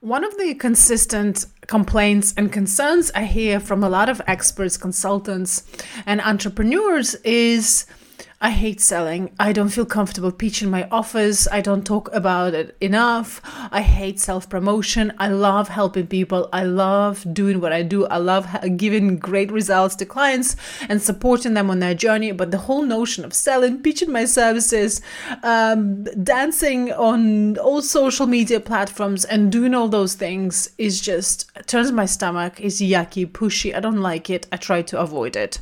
One of the consistent complaints and concerns I hear from a lot of experts, consultants, and entrepreneurs is, I hate selling. I don't feel comfortable pitching my offers. I don't talk about it enough. I hate self-promotion. I love helping people. I love doing what I do. I love giving great results to clients and supporting them on their journey. But the whole notion of selling, pitching my services, dancing on all social media platforms and doing all those things is just, turns my stomach, is yucky, pushy. I don't like it. I try to avoid it.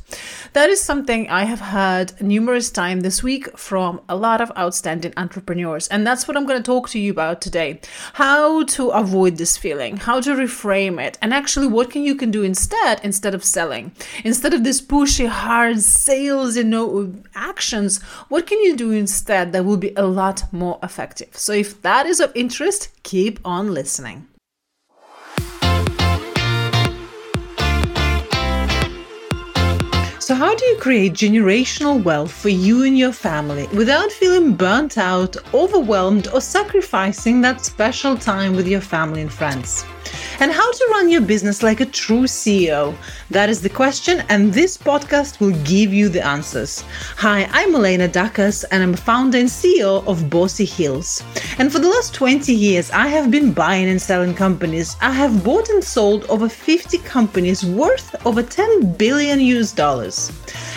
That is something I have heard numerous time this week from a lot of outstanding entrepreneurs. And that's what I'm going to talk to you about today. How to avoid this feeling, how to reframe it, and actually what can you can do instead of selling, instead of this pushy, hard sales, you know, actions, what can you do instead that will be a lot more effective? So if that is of interest, keep on listening. So how do you create generational wealth for you and your family without feeling burnt out, overwhelmed, or sacrificing that special time with your family and friends? And how to run your business like a true CEO? That is the question, and this podcast will give you the answers. Hi, I'm Elena Dukas, and I'm founder and CEO of Bossy Hills. And for the last 20 years, I have been buying and selling companies. I have bought and sold over 50 companies worth over $10 billion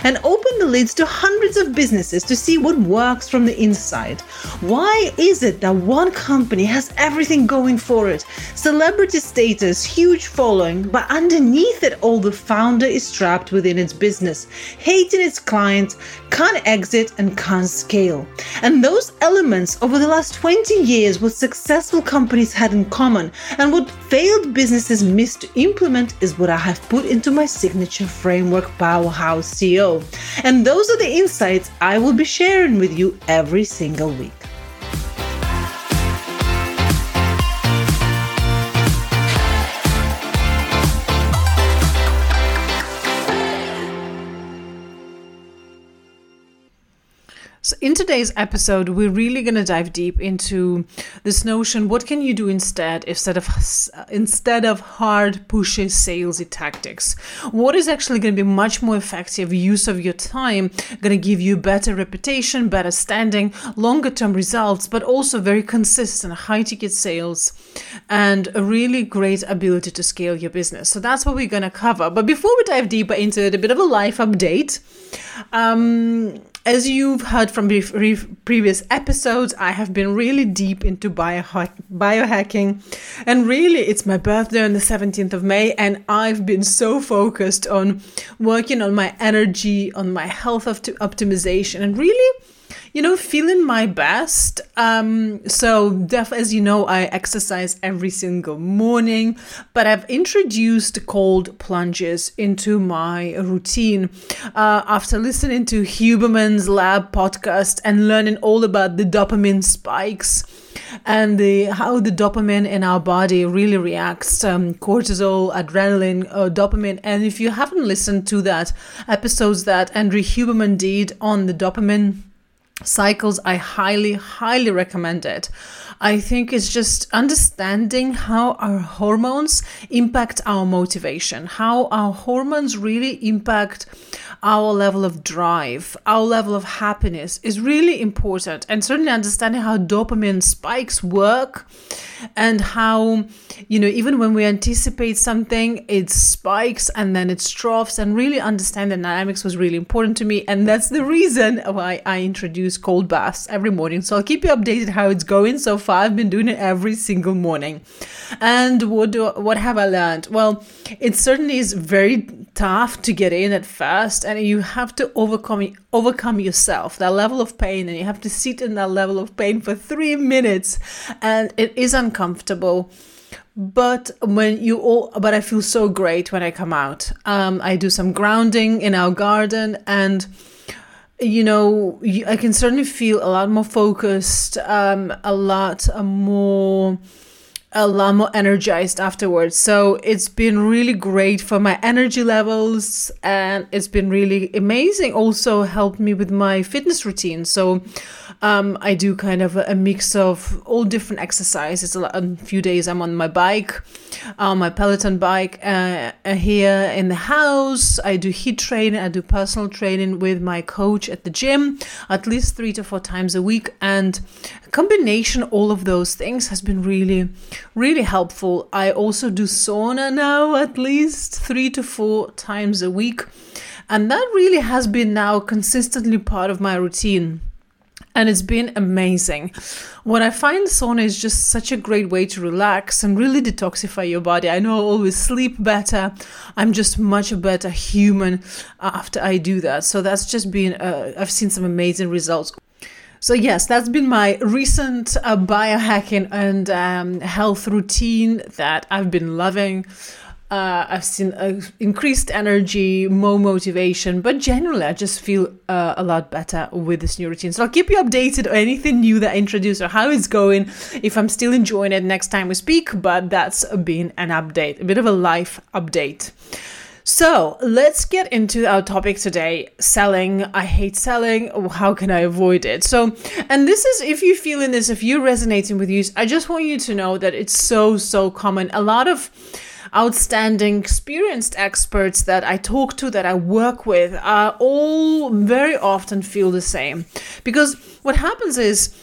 and opened the leads to hundreds of businesses to see what works from the inside. Why is it that one company has everything going for it? Celebrity status, huge following, but underneath it all, the founder is trapped within its business, hating its clients, can't exit and can't scale. And those elements over the last 20 years, what successful companies had in common and what failed businesses missed to implement is what I have put into my signature framework, Powerhouse CEO. And those are the insights I will be sharing with you every single week. So in today's episode, we're really going to dive deep into this notion, what can you do instead of hard, pushy, salesy tactics? What is actually going to be much more effective use of your time, going to give you better reputation, better standing, longer-term results, but also very consistent, high-ticket sales, and a really great ability to scale your business. So that's what we're going to cover. But before we dive deeper into it, a bit of a life update. As you've heard from previous episodes, I have been really deep into biohacking, and really it's my birthday on the 17th of May, and I've been so focused on working on my energy, on my health optimization, and really, you know, feeling my best. As you know, I exercise every single morning, but I've introduced cold plunges into my routine after listening to Huberman's Lab podcast and learning all about the dopamine spikes and how the dopamine in our body really reacts, cortisol, adrenaline, dopamine. And if you haven't listened to that episodes that Andrew Huberman did on the dopamine cycles, I highly recommend it. I think it's just understanding how our hormones impact our motivation, how our hormones really impact our level of drive, our level of happiness is really important. And certainly understanding how dopamine spikes work and how, you know, even when we anticipate something, it spikes and then it troughs, and really understand the dynamics was really important to me. And that's the reason why I introduced cold baths every morning. So I'll keep you updated how it's going so far. I've been doing it every single morning. And what have I learned? Well, it certainly is very tough to get in at first, and you have to overcome yourself, that level of pain, and you have to sit in that level of pain for 3 minutes, and it is uncomfortable. But I feel so great when I come out. I do some grounding in our garden, and you know, I can certainly feel a lot more focused, a lot more energized afterwards. So it's been really great for my energy levels, and it's been really amazing. Also helped me with my fitness routine. So I do kind of a mix of all different exercises. A few days I'm on my bike, my Peloton bike here in the house. I do HIIT training, I do personal training with my coach at the gym at least 3 to 4 times a week. And a combination of all of those things has been really, really helpful. I also do sauna now at least 3 to 4 times a week. And that really has been now consistently part of my routine. And it's been amazing. What I find sauna is just such a great way to relax and really detoxify your body. I know I always sleep better. I'm just much a better human after I do that. So that's just been, I've seen some amazing results. So yes, that's been my recent biohacking and health routine that I've been loving. I've seen increased energy, more motivation, but generally I just feel a lot better with this new routine. So I'll keep you updated on anything new that I introduce or how it's going, if I'm still enjoying it next time we speak, but that's been an update, a bit of a life update. So let's get into our topic today, selling. I hate selling. How can I avoid it? So, and this is, if you're feeling this, if you're resonating with you, I just want you to know that it's so common. A lot of outstanding, experienced experts that I talk to, that I work with, all very often feel the same. Because what happens is,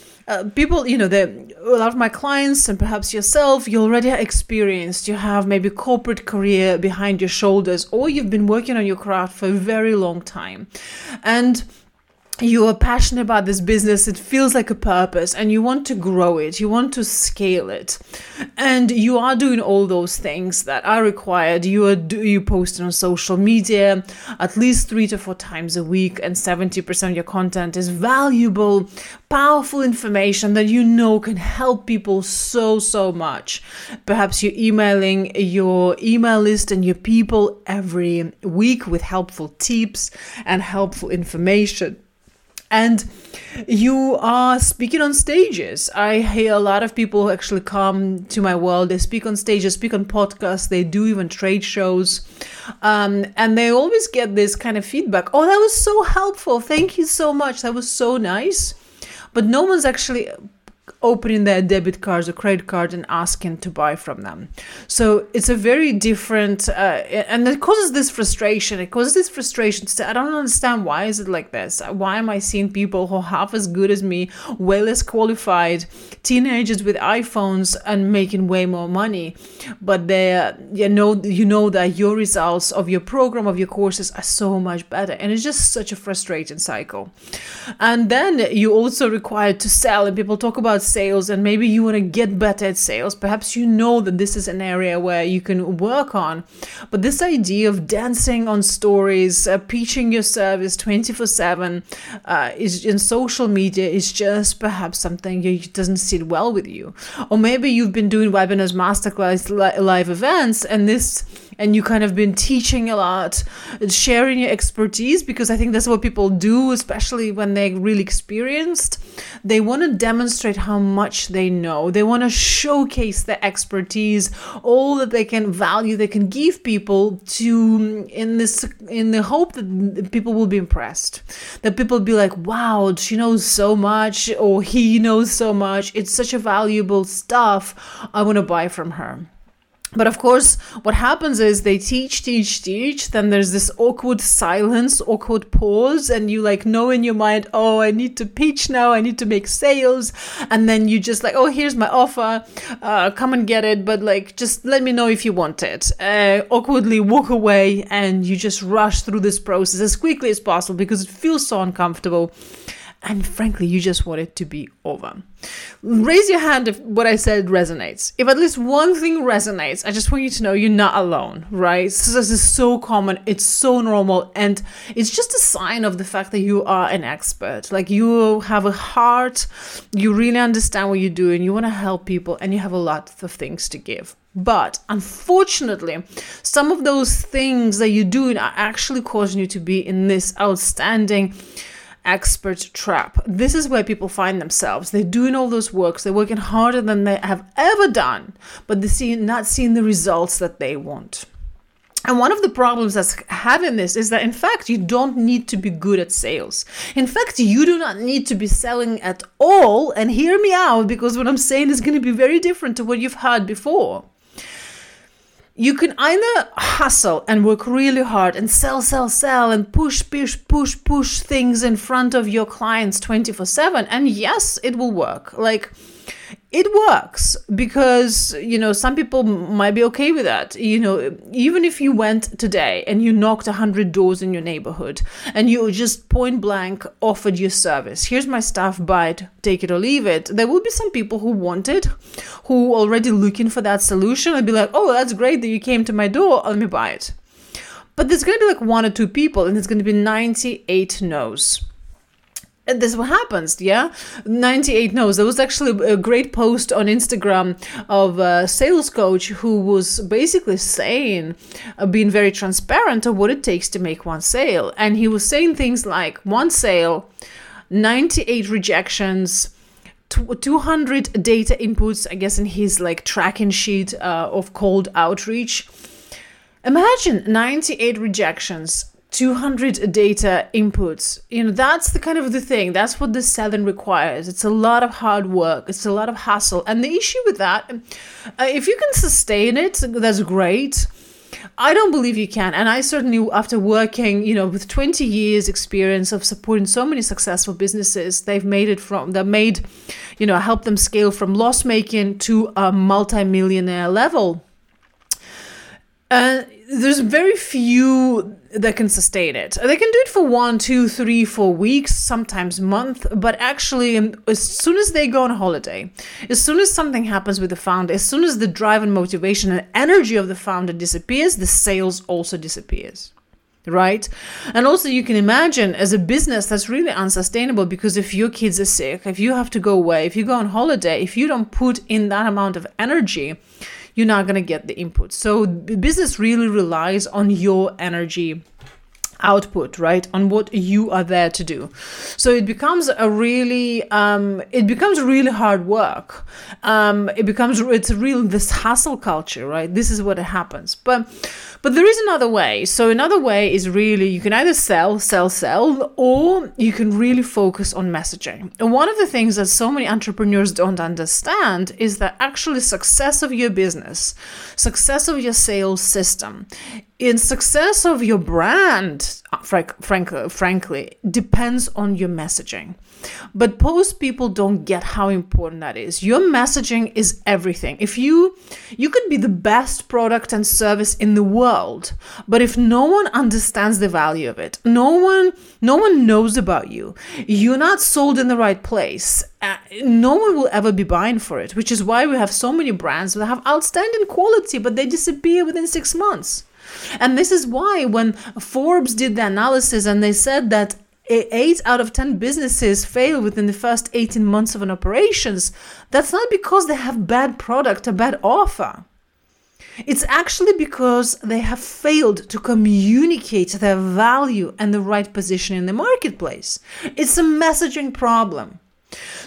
people, you know, a lot of my clients and perhaps yourself, you already are experienced. You have maybe corporate career behind your shoulders, or you've been working on your craft for a very long time. And you are passionate about this business. It feels like a purpose and you want to grow it. You want to scale it. And you are doing all those things that are required. You post on social media at least 3 to 4 times a week, and 70% of your content is valuable, powerful information that you know can help people so much. Perhaps you're emailing your email list and your people every week with helpful tips and helpful information. And you are speaking on stages. I hear a lot of people who actually come to my world. They speak on stages, speak on podcasts. They do even trade shows. And they always get this kind of feedback. Oh, that was so helpful. Thank you so much. That was so nice. But no one's actually opening their debit cards or credit card and asking to buy from them. So it's a very different, and it causes this frustration. It causes this frustration to say, I don't understand, why is it like this? Why am I seeing people who are half as good as me, way less qualified, teenagers with iPhones and making way more money, but they, you know that your results of your program, of your courses are so much better. And it's just such a frustrating cycle. And then you also required to sell, and people talk about sales, and maybe you want to get better at sales. Perhaps you know that this is an area where you can work on, but this idea of dancing on stories, pitching your service 24/7 is in social media is just perhaps something that doesn't sit well with you. Or maybe you've been doing webinars, masterclass, live events, and you kind of been teaching a lot, sharing your expertise, because I think that's what people do, especially when they're really experienced. They want to demonstrate how much they know. They want to showcase their expertise, all that they can value, they can give people to in the hope that people will be impressed, that people will be like, wow, she knows so much, or he knows so much. It's such a valuable stuff. I want to buy from her. But of course, what happens is they teach, then there's this awkward silence, awkward pause, and you like know in your mind, oh, I need to pitch now, I need to make sales, and then you just like, oh, here's my offer, come and get it, but like, just let me know if you want it. Awkwardly walk away, and you just rush through this process as quickly as possible because it feels so uncomfortable. And frankly, you just want it to be over. Raise your hand if what I said resonates. If at least one thing resonates, I just want you to know you're not alone, right? So this is so common. It's so normal. And it's just a sign of the fact that you are an expert. Like, you have a heart. You really understand what you're doing. You want to help people, and you have a lot of things to give. But unfortunately, some of those things that you're doing are actually causing you to be in this outstanding expert trap. This is where people find themselves. They're doing all those works. They're working harder than they have ever done, but they're not seeing the results that they want. And one of the problems that's having this is that, in fact, you don't need to be good at sales. In fact, you do not need to be selling at all. And hear me out, because what I'm saying is going to be very different to what you've heard before. You can either hustle and work really hard and sell and push things in front of your clients 24/7. And yes, it will work. Like, it works because, you know, some people might be okay with that. You know, even if you went today and you knocked 100 doors in your neighborhood and you just point blank offered your service, here's my stuff, buy it, take it or leave it. There will be some people who want it, who already looking for that solution and be like, oh, that's great that you came to my door. Let me buy it. But there's going to be like one or two people and it's going to be 98 no's. And this is what happens, yeah? 98 no's. There was actually a great post on Instagram of a sales coach who was basically saying, being very transparent of what it takes to make one sale. And he was saying things like one sale, 98 rejections, 200 data inputs, I guess in his like tracking sheet of cold outreach. Imagine 98 rejections, 200 data inputs. You know, that's the kind of the thing. That's what the selling requires. It's a lot of hard work. It's a lot of hustle. And the issue with that, if you can sustain it, that's great. I don't believe you can. And I certainly, after working, you know, with 20 years experience of supporting so many successful businesses, help them scale from loss making to a multimillionaire level. There's very few that can sustain it. They can do it for 1, 2, 3, 4 weeks, sometimes month. But actually, as soon as they go on holiday, as soon as something happens with the founder, as soon as the drive and motivation and energy of the founder disappears, the sales also disappears. Right? And also you can imagine as a business that's really unsustainable, because if your kids are sick, if you have to go away, if you go on holiday, if you don't put in that amount of energy, you're not going to get the input. So business really relies on your energy output, right? On what you are there to do. So it becomes really hard work. It's real, this hustle culture, right? This is what happens. But there is another way. So another way is really, you can either sell, or you can really focus on messaging. And one of the things that so many entrepreneurs don't understand is that actually success of your business, success of your sales system, in success of your brand, frankly, depends on your messaging. But most people don't get how important that is. Your messaging is everything. If you could be the best product and service in the world, but if no one understands the value of it, no one knows about you, you're not sold in the right place, no one will ever be buying for it, which is why we have so many brands that have outstanding quality, but they disappear within 6 months. And this is why when Forbes did the analysis and they said that 8 out of 10 businesses fail within the first 18 months of an operations, that's not because they have bad product or bad offer. It's actually because they have failed to communicate their value and the right position in the marketplace. It's a messaging problem.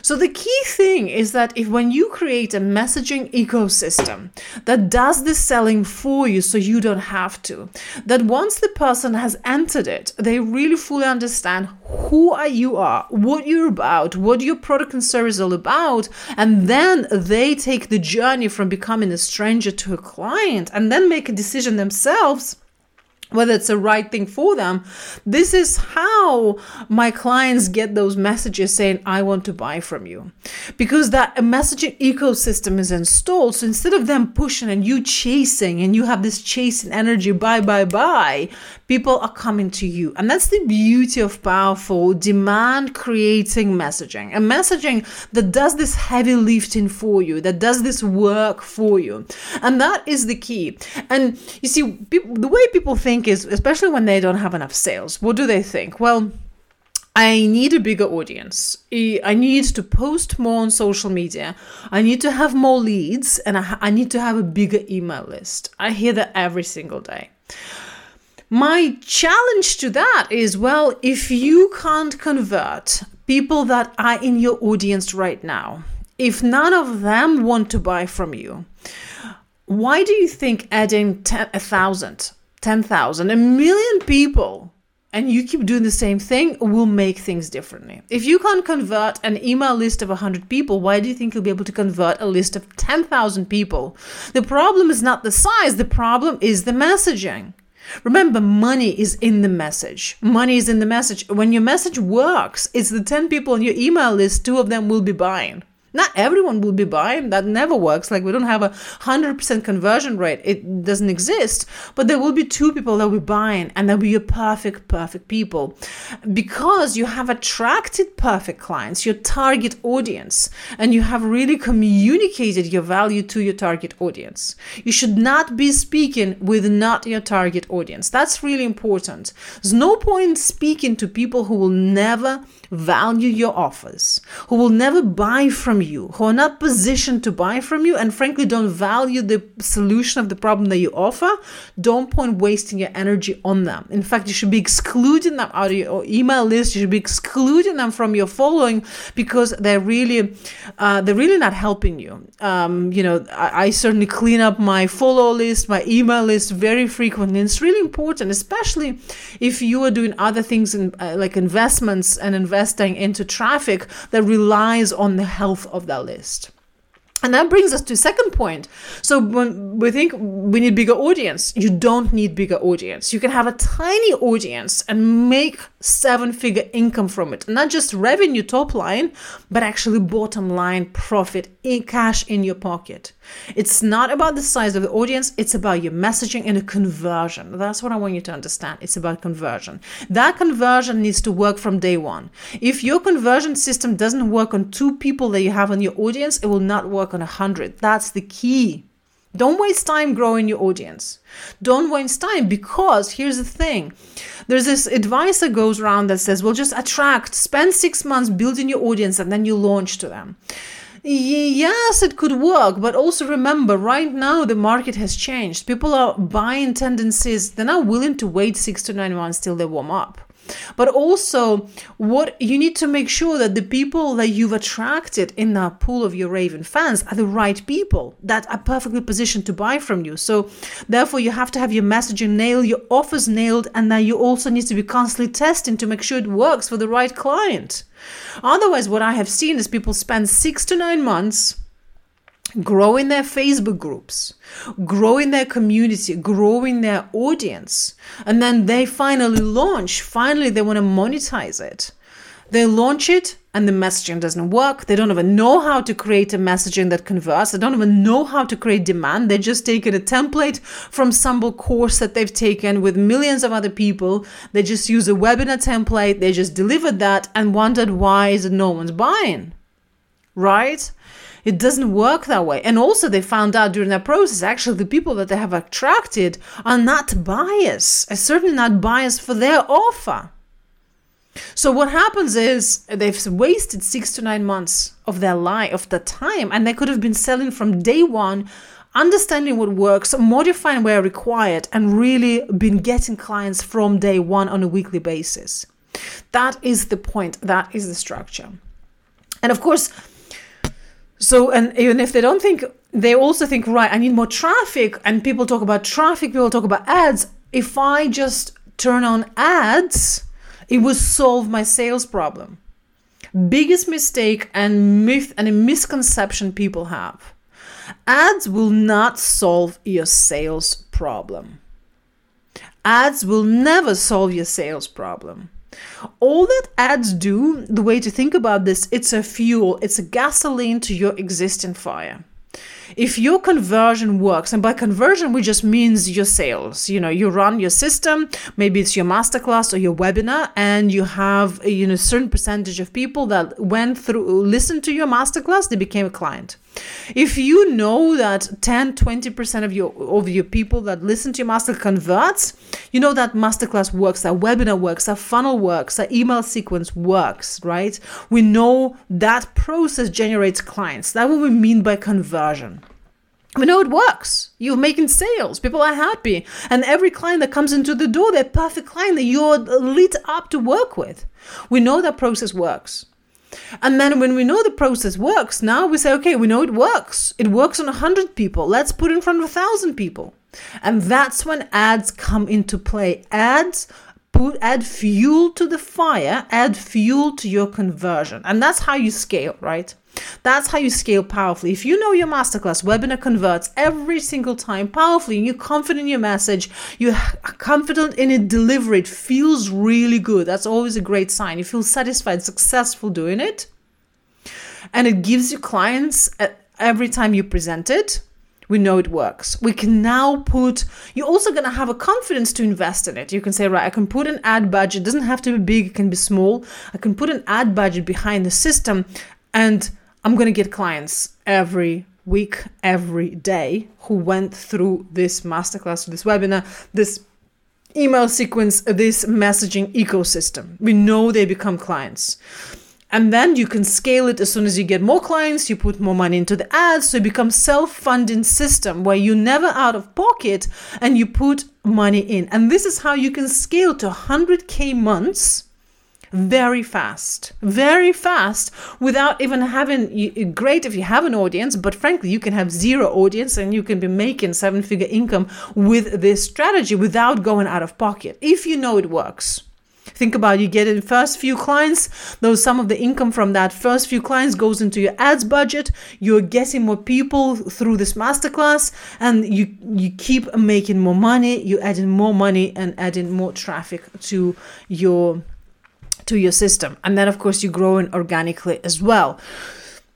So the key thing is that if when you create a messaging ecosystem that does the selling for you so you don't have to, that once the person has entered it, they really fully understand who you are, what you're about, what your product and service is all about, and then they take the journey from becoming a stranger to a client and then make a decision themselves whether it's the right thing for them. This is how my clients get those messages saying, I want to buy from you. Because that messaging ecosystem is installed. So instead of them pushing and you chasing and you have this chasing energy, buy, people are coming to you. And that's the beauty of powerful demand creating messaging. A messaging that does this heavy lifting for you, that does this work for you. And that is the key. And you see, the way people think is, especially when they don't have enough sales, what do they think? Well, I need a bigger audience. I need to post more on social media. I need to have more leads, and I need to have a bigger email list. I hear that every single day. My challenge to that is, well, if you can't convert people that are in your audience right now, if none of them want to buy from you, why do you think adding 10,000 10,000, a million people, and you keep doing the same thing, will make things differently. If you can't convert an email list of 100 people, why do you think you'll be able to convert a list of 10,000 people? The problem is not the size. The problem is the messaging. Remember, money is in the message. Money is in the message. When your message works, it's the 10 people on your email list, 2 of them will be buying. Not everyone will be buying. That never works. Like, we don't have a 100% conversion rate. It doesn't exist. But there will be 2 people that will be buying, and they'll be your perfect people. Because you have attracted perfect clients, your target audience, and you have really communicated your value to your target audience. You should not be speaking with not your target audience. That's really important. There's no point speaking to people who will never value your offers, who will never buy from you, who are not positioned to buy from you, and frankly don't value the solution of the problem that you offer. Don't point wasting your energy on them. In fact, you should be excluding them out of your email list. You should be excluding them from your following, because they're really not helping you. I certainly clean up my follow list, my email list very frequently. It's really important, especially if you are doing other things in, like investments and investing into traffic that relies on the health of that list. And that brings us to the second point. So when we think we need bigger audience, you don't need bigger audience. You can have a tiny audience and make 7-figure income from it. Not just revenue top line, but actually bottom line profit in cash in your pocket. It's not about the size of the audience. It's about your messaging and a conversion. That's what I want you to understand. It's about conversion. That conversion needs to work from day one. If your conversion system doesn't work on 2 people that you have in your audience, it will not work on 100. That's the key. Don't waste time growing your audience. Don't waste time, because here's the thing. There's this advice that goes around that says, well, just attract, spend 6 months building your audience, and then you launch to them. Yes, it could work, but also remember, right now the market has changed. People are buying tendencies. They're not willing to wait 6 to 9 months till they warm up. But also, what you need to make sure that the people that you've attracted in that pool of your raving fans are the right people that are perfectly positioned to buy from you. So therefore, you have to have your messaging nailed, your offers nailed, and then you also need to be constantly testing to make sure it works for the right client. Otherwise, what I have seen is people spend 6 to 9 months growing their Facebook groups, growing their community, growing their audience. And then they finally launch. Finally, they want to monetize it. They launch it and the messaging doesn't work. They don't even know how to create a messaging that converts. They don't even know how to create demand. They just taken a template from some course that they've taken with millions of other people. They just use a webinar template. They just delivered that and wondered why is it no one's buying, right? It doesn't work that way. And also they found out during that process, actually the people that they have attracted are not biased, and certainly not biased for their offer. So what happens is they've wasted 6 to 9 months of their life, of the time, and they could have been selling from day one, understanding what works, modifying where required, and really been getting clients from day one on a weekly basis. That is the point. That is the structure. And of course, and even if they don't think, they also think, right, I need more traffic. And people talk about traffic, people talk about ads. If I just turn on ads, it will solve my sales problem. Biggest mistake and myth and a misconception people have. Ads will not solve your sales problem. Ads will never solve your sales problem. All that ads do, the way to think about this, it's a fuel, it's a gasoline to your existing fire. If your conversion works, and by conversion, we just means your sales, you run your system, maybe it's your masterclass or your webinar, and you have a certain percentage of people that went through, listened to your masterclass, they became a client. If you know that 10, 20% of your people that listen to your master converts, you know that masterclass works, that webinar works, that funnel works, that email sequence works, right? We know that process generates clients. That's what we mean by conversion. We know it works. You're making sales. People are happy. And every client that comes into the door, they're a perfect client that you're lit up to work with. We know that process works. And then when we know the process works, now we say, okay, we know it works. It works on 100 people. Let's put it in front of 1,000 people. And that's when ads come into play. Add fuel to the fire, add fuel to your conversion. And that's how you scale, right? That's how you scale powerfully. If you know your masterclass webinar converts every single time powerfully, and you're confident in your message, you're confident in it, deliver it, feels really good. That's always a great sign. You feel satisfied, successful doing it. And it gives you clients every time you present it. We know it works. We can now you're also going to have a confidence to invest in it. You can say, right, I can put an ad budget. It doesn't have to be big. It can be small. I can put an ad budget behind the system, and I'm going to get clients every week, every day who went through this masterclass, this webinar, this email sequence, this messaging ecosystem. We know they become clients. And then you can scale it as soon as you get more clients, you put more money into the ads, so it becomes self-funding system where you're never out of pocket and you put money in. And this is how you can scale to 100K months very fast without even having, great if you have an audience, but frankly, you can have zero audience and you can be making seven-figure income with this strategy without going out of pocket if you know it works. Think about you get in first few clients, though some of the income from that first few clients goes into your ads budget. You're getting more people through this masterclass, and you keep making more money. You're adding more money and adding more traffic to your system. And then, of course, you're growing organically as well.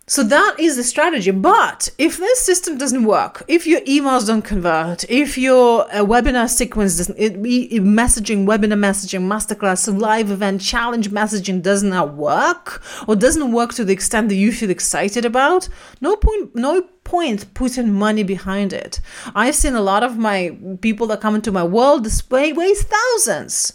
So that is the strategy. But if this system doesn't work, if your emails don't convert, if your webinar sequence doesn't, messaging, webinar messaging, masterclass, live event, challenge messaging doesn't work or doesn't work to the extent that you feel excited about, no point putting money behind it. I've seen a lot of my people that come into my world display waste thousands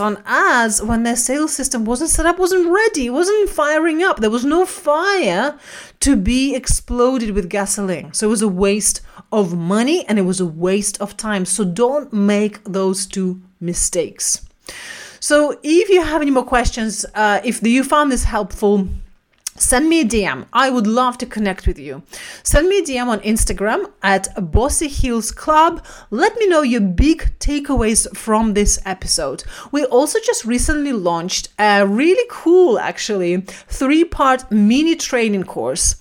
on ads when their sales system wasn't set up, wasn't ready, wasn't firing up. There was no fire to be exploded with gasoline. So it was a waste of money and it was a waste of time. So don't make those two mistakes. So if you have any more questions, if you found this helpful, send me a DM. I would love to connect with you. Send me a DM on Instagram at Bossy Hills Club. Let me know your big takeaways from this episode. We also just recently launched a really cool, actually, 3-part mini training course.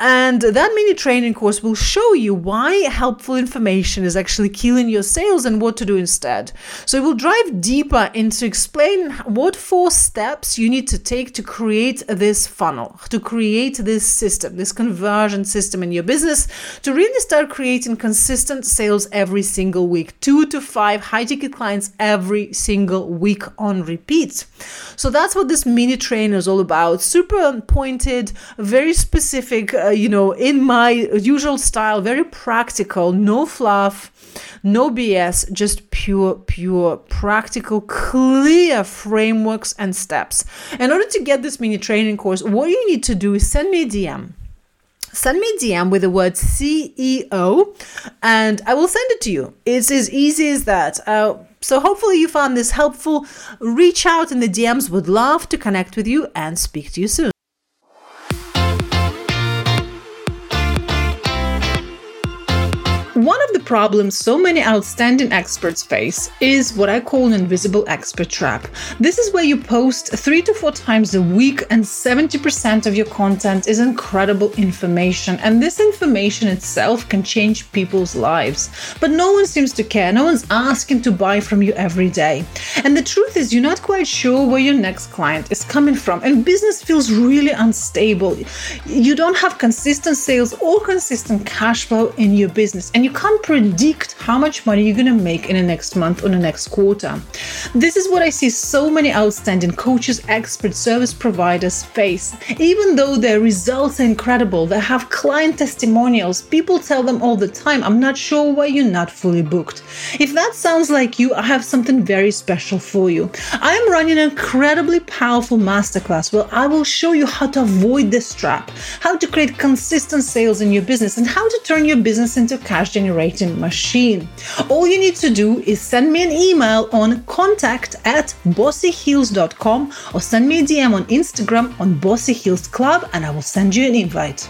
And that mini training course will show you why helpful information is actually killing your sales and what to do instead. So it will dive deeper into explain what 4 steps you need to take to create this funnel, to create this system, this conversion system in your business, to really start creating consistent sales every single week, 2 to 5 high-ticket clients every single week on repeat. So that's what this mini trainer is all about. Super pointed, very specific, in my usual style, very practical, no fluff, no BS, just pure, practical, clear frameworks and steps. In order to get this mini training course, what you need to do is send me a DM. Send me a DM with the word CEO and I will send it to you. It's as easy as that. So hopefully you found this helpful. Reach out in the DMs. Would love to connect with you and speak to you soon. One of the problems so many outstanding experts face is what I call an invisible expert trap. This is where you post 3 to 4 times a week and 70% of your content is incredible information. And this information itself can change people's lives. But no one seems to care. No one's asking to buy from you every day. And the truth is you're not quite sure where your next client is coming from. And business feels really unstable. You don't have consistent sales or consistent cash flow in your business. And you can't predict how much money you're going to make in the next month or the next quarter. This is what I see so many outstanding coaches, experts, service providers face. Even though their results are incredible, they have client testimonials. People tell them all the time, I'm not sure why you're not fully booked. If that sounds like you, I have something very special for you. I'm running an incredibly powerful masterclass where I will show you how to avoid this trap, how to create consistent sales in your business, and how to turn your business into cash generating machine. All you need to do is send me an email on contact@bossyhills.com or send me a DM on Instagram on Bossy Hills Club, and I will send you an invite.